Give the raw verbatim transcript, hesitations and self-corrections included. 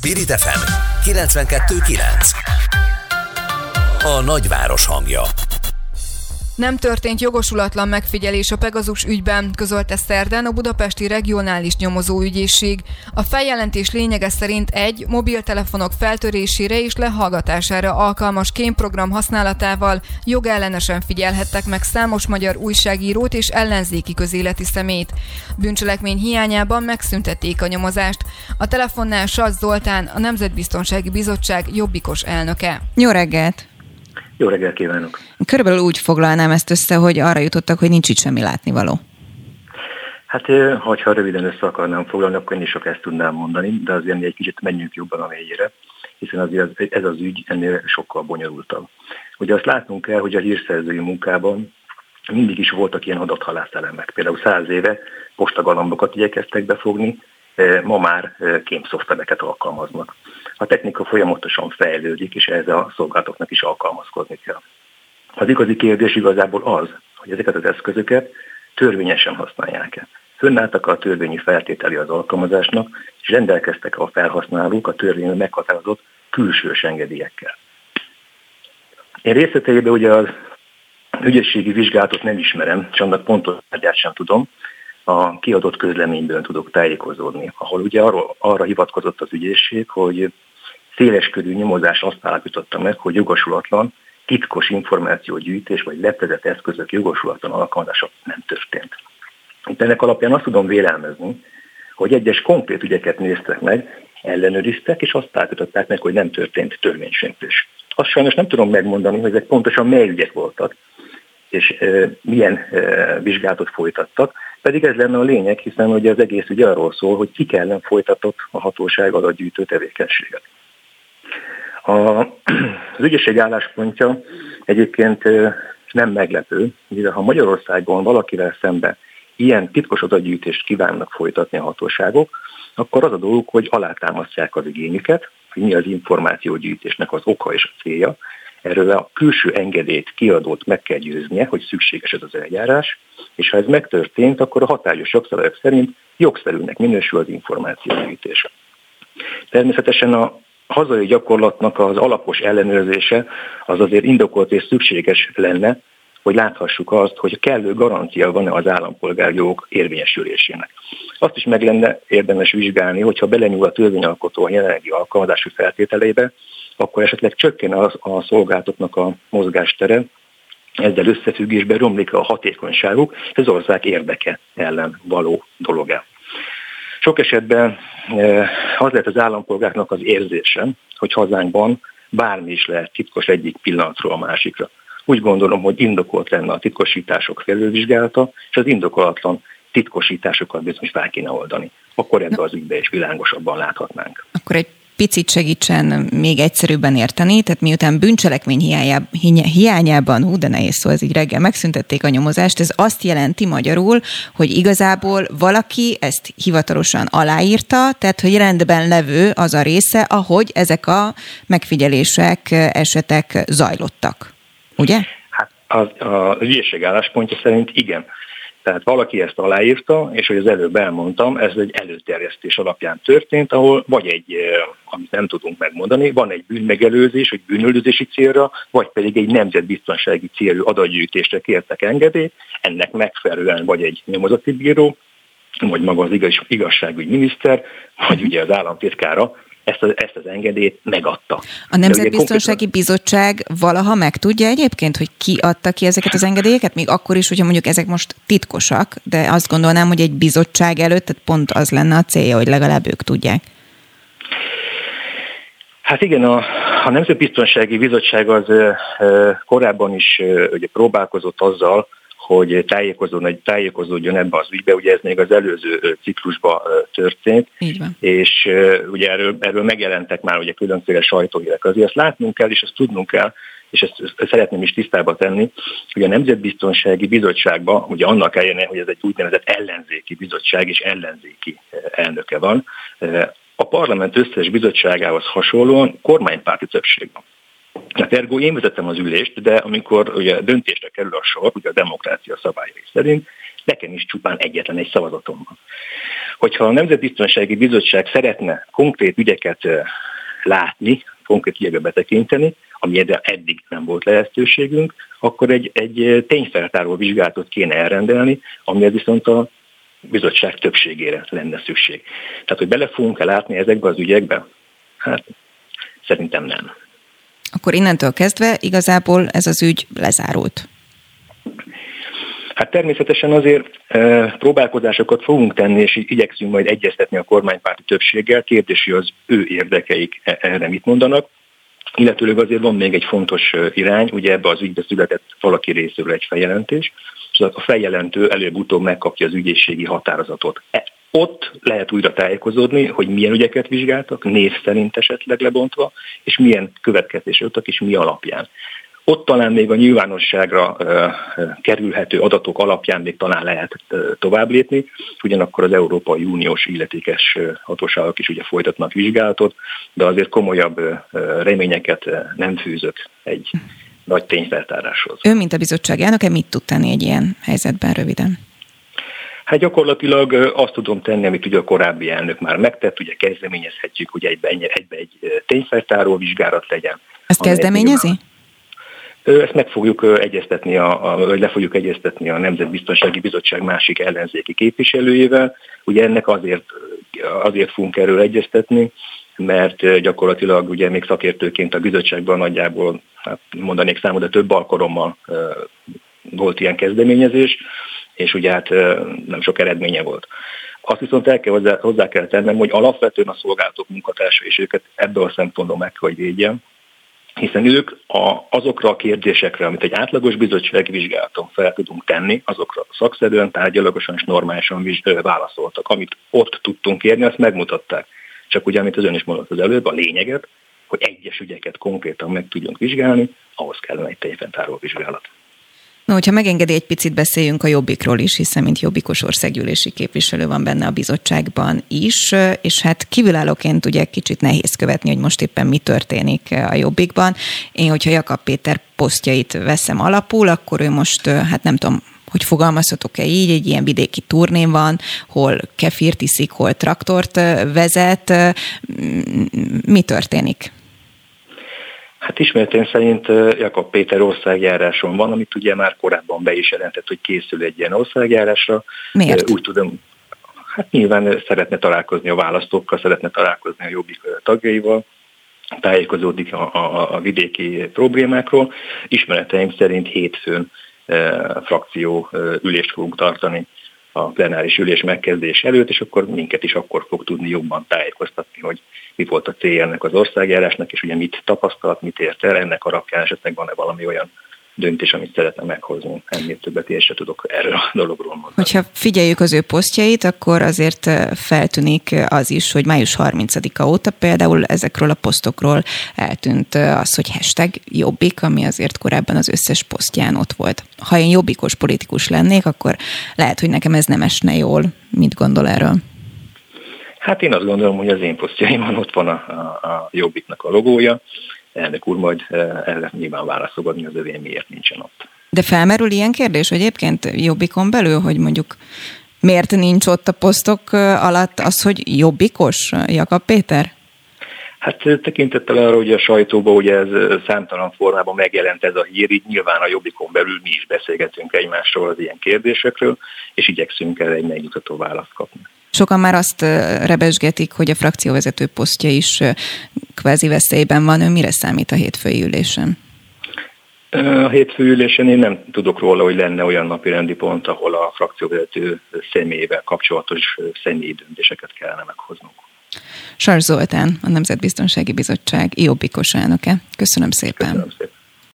Piritefem kilencvenkettő kilenc. A nagyváros hangja. Nem történt jogosulatlan megfigyelés a Pegazus ügyben, közölte szerdán a Budapesti Regionális Nyomozóügyészség. A feljelentés lényege szerint egy mobiltelefonok feltörésére és lehallgatására alkalmas kémprogram használatával jogellenesen figyelhettek meg számos magyar újságírót és ellenzéki közéleti szemét. Bűncselekmény hiányában megszüntették a nyomozást. A telefonnál Sas Zoltán, a Nemzetbiztonsági Bizottság jobbikos elnöke. Jó reggelt! Jó reggelt kívánok! Körülbelül úgy foglalnám ezt össze, hogy arra jutottak, hogy nincs itt semmi látnivaló. Hát, ha röviden össze akarnám foglalni, akkor én is sok ezt tudnám mondani, de azért egy kicsit menjünk jobban a mélyére, hiszen azért ez az ügy ennél sokkal bonyolultabb. Ugye azt látnunk kell, hogy a hírszerzői munkában mindig is voltak ilyen adathalász elemek. Például száz éve postagalambokat igyekeztek befogni, ma már kémszoftvereket alkalmaznak. A technika folyamatosan fejlődik, és ehhez a szolgálatoknak is alkalmazkodni kell. Az igazi kérdés igazából az, hogy ezeket az eszközöket törvényesen használják-e. Fönnálltak a törvényi feltételi az alkalmazásnak, és rendelkeztek a felhasználók a törvényben meghatározott külsős engedélyekkel. Én részleteiben ugye az ügyességi vizsgálatot nem ismerem, és annak pontos tárgyát sem tudom, a kiadott közleményből tudok tájékozódni, ahol ugye arról, arra hivatkozott az ügyészség, hogy széleskörű nyomozás azt állapította meg, hogy jogosulatlan, titkos információgyűjtés vagy leplezett eszközök jogosulatlan alkalmazása nem történt. Itt ennek alapján azt tudom vélelmezni, hogy egyes konkrét ügyeket néztek meg, ellenőriztek, és azt állapították meg, hogy nem történt törvénysértés. Azt sajnos nem tudom megmondani, hogy ezek pontosan mely ügyek voltak, és e, milyen e, vizsgálatot folytattak, pedig ez lenne a lényeg, hiszen ugye az egész ügy arról szól, hogy ki ellen folytatott a hatóság adatgyűjtő tevékenységet. A, az ügyesség álláspontja egyébként nem meglepő, mivel ha Magyarországon valakivel szemben ilyen titkos adatgyűjtést kívánnak folytatni a hatóságok, akkor az a dolguk, hogy alátámasztják az igényüket, hogy mi az információgyűjtésnek az oka és a célja. Erről a külső engedélyt kiadót meg kell győznie, hogy szükséges ez az eljárás, és ha ez megtörtént, akkor a hatályos jogszabályok szerint jogszerűnek minősül az információgyűjtés. Természetesen a hazai gyakorlatnak az alapos ellenőrzése az azért indokolt és szükséges lenne, hogy láthassuk azt, hogy kellő garancia van-e az állampolgárjogok érvényesülésének. Azt is meg lenne érdemes vizsgálni, hogyha belenyúl a törvényalkotó a jelenlegi alkalmazási feltételeibe, akkor esetleg csökken a, a szolgálatoknak a mozgástere, ezzel összefüggésben romlik a hatékonyságuk, ez az ország érdeke ellen való dolog-e. Sok esetben az lehet az állampolgárnak az érzése, hogy hazánkban bármi is lehet titkos egyik pillanatról a másikra. Úgy gondolom, hogy indokolt lenne a titkosítások felülvizsgálata, és az indokolatlan titkosításokat bizony fel kéne oldani. Akkor ebbe az ügybe is világosabban láthatnánk. Akkor egy picit segítsen még egyszerűbben érteni, tehát miután bűncselekmény hiányában, hiányában hú, de nehéz szó, ez így reggel megszüntették a nyomozást, ez azt jelenti magyarul, hogy igazából valaki ezt hivatalosan aláírta, tehát hogy rendben levő az a része, ahogy ezek a megfigyelések, esetek zajlottak. Ugye? Hát az ügyészség álláspontja szerint igen. Tehát valaki ezt aláírta, és hogy az előbb elmondtam, ez egy előterjesztés alapján történt, ahol vagy egy, amit nem tudunk megmondani, van egy bűnmegelőzés, vagy bűnüldözési célra, vagy pedig egy nemzetbiztonsági célú adatgyűjtésre kértek engedélyt, ennek megfelelően vagy egy nyomozati bíró, vagy maga az igaz, igazságügyminiszter, vagy ugye az államtitkára ezt az, ezt az engedélyt megadta. A Nemzetbiztonsági Bizottság valaha megtudja egyébként, hogy ki adta ki ezeket az engedélyeket? Még akkor is, hogyha mondjuk ezek most titkosak, de azt gondolnám, hogy egy bizottság előtt tehát pont az lenne a célja, hogy legalább ők tudják. Hát igen, a, a Nemzetbiztonsági Bizottság az ö, ö, korábban is ö, ugye próbálkozott azzal, hogy tájékozódjon, tájékozódjon ebbe az ügybe, ugye ez még az előző ciklusban történt, és ugye erről, erről megjelentek már ugye különféle sajtóhírek. Azért azt látnunk kell, és ezt tudnunk kell, és ezt szeretném is tisztába tenni, hogy a Nemzetbiztonsági Bizottságban, ugye annak ellenére, hogy ez egy úgynevezett ellenzéki bizottság, és ellenzéki elnöke van, a parlament összes bizottságához hasonlóan kormánypárti többség van. Hát ergo én vezetem az ülést, de amikor ugye döntésre kerül a sor, ugye a demokrácia szabályai szerint, nekem is csupán egyetlen egy szavazatom van. Hogyha a Nemzetbiztonsági Bizottság szeretne konkrét ügyeket látni, konkrét ügyekbe betekinteni, amire eddig nem volt lehetőségünk, akkor egy, egy tényfeltáró vizsgálatot kéne elrendelni, amihez viszont a bizottság többségére lenne szükség. Tehát, hogy bele fogunk-e látni ezekbe az ügyekbe? Hát szerintem nem. Akkor innentől kezdve igazából ez az ügy lezárult. Hát természetesen azért e, próbálkozásokat fogunk tenni, és igyekszünk majd egyeztetni a kormánypárti többséggel, kérdési az ő érdekeik erre mit mondanak, illetőleg azért van még egy fontos irány, ugye ebbe az ügybe született valaki részéről egy feljelentés, és a feljelentő előbb-utóbb megkapja az ügyészségi határozatot. E, ott lehet újra tájékozódni, hogy milyen ügyeket vizsgáltak, név szerint esetleg lebontva, és milyen következésre jutottak, és mi alapján. Ott talán még a nyilvánosságra kerülhető adatok alapján még talán lehet tovább lépni, ugyanakkor az Európai Uniós illetékes hatóságok is ugye folytatnak vizsgálatot, de azért komolyabb reményeket nem fűzök egy nagy tényfeltáráshoz. Ön, mint a bizottság elnöke, mit tud tenni egy ilyen helyzetben röviden? Hát gyakorlatilag azt tudom tenni, amit ugye a korábbi elnök már megtett, ugye kezdeményezhetjük, hogy egybe, egybe egy tényfeltáró vizsgálat legyen. Ezt kezdeményezi? Ezt meg fogjuk egyeztetni, a, a, le fogjuk egyeztetni a Nemzetbiztonsági Bizottság másik ellenzéki képviselőjével. Ugye ennek azért, azért fogunk erről egyeztetni, mert gyakorlatilag ugye még szakértőként a bizottságban nagyjából, hát mondanék számot, de több alkalommal e, volt ilyen kezdeményezés, és ugye hát e, nem sok eredménye volt. Azt viszont el kell hozzá, hozzá kell tennem, hogy alapvetően a szolgálatok munkatársa és őket ebből a szempontból meg kell, hogy védjem, hiszen ők a, azokra a kérdésekre, amit egy átlagos bizottsági vizsgálaton fel tudunk tenni, azokra szakszerűen, tárgyalagosan és normálisan vizsgálat, válaszoltak. Amit ott tudtunk kérni, azt megmutatták. Csak ugye, amit az ön is mondott az előbb, a lényeget, hogy egyes ügyeket konkrétan meg tudjunk vizsgálni, ahhoz kellene egy tényfeltáró vizsgálat. Na, hogyha megengedi, egy picit beszéljünk a Jobbikról is, hiszen mint jobbikos országgyűlési képviselő van benne a bizottságban is, és hát kívülállóként ugye kicsit nehéz követni, hogy most éppen mi történik a Jobbikban. Én, hogyha Jakab Péter posztjait veszem alapul, akkor ő most, hát nem tudom, hogy fogalmazhatok-e így, egy ilyen vidéki turnén van, hol kefirt iszik, hol traktort vezet. Mi történik? Hát ismeretén szerint Jakab Péter országjáráson van, amit ugye már korábban be is jelentett, hogy készül egy ilyen országjárásra. Miért? Úgy tudom, hát nyilván szeretne találkozni a választókkal, szeretne találkozni a Jobbik tagjaival, tájékozódik a, a, a vidéki problémákról. Ismereteim szerint hétfőn e, frakció e, ülést fogunk tartani a plenáris ülés megkezdés előtt, és akkor minket is akkor fog tudni jobban tájékoztatni, hogy mi volt a célja ennek az országjárásnak, és ugye mit tapasztalt, mit ért el, ennek a alapján esetleg van-e valami olyan döntés, amit szeretne meghozni. Ennél többet én sem tudok erről a dologról mondani. Hogyha figyeljük az ő posztjait, akkor azért feltűnik az is, hogy május harmincadika óta például ezekről a posztokról eltűnt az, hogy hashtag Jobbik, ami azért korábban az összes posztján ott volt. Ha én jobbikos politikus lennék, akkor lehet, hogy nekem ez nem esne jól. Mit gondol erről? Hát én azt gondolom, hogy az én posztjaimon ott van a, a, a Jobbiknak a logója. Elnök úr majd erre nyilván válaszolni az övén, miért nincsen ott. De felmerül ilyen kérdés, hogy egyébként Jobbikon belül, hogy mondjuk miért nincs ott a posztok alatt az, hogy jobbikos Jakab Péter? Hát tekintettel arra, hogy a sajtóban ugye ez számtalan formában megjelent ez a hír, így nyilván a Jobbikon belül mi is beszélgetünk egymásról az ilyen kérdésekről, és igyekszünk erre egy megnyugtató választ kapni. Sokan már azt rebesgetik, hogy a frakcióvezető posztja is kvázi veszélyben van. Ön mire számít a hétfői ülésen? A hétfői ülésen én nem tudok róla, hogy lenne olyan napirendi pont, ahol a frakcióvezető személyével kapcsolatos személyi döntéseket kellene meghoznunk. Sas Zoltán, a Nemzetbiztonsági Bizottság jobbikos elnöke. Köszönöm szépen. Köszönöm szépen.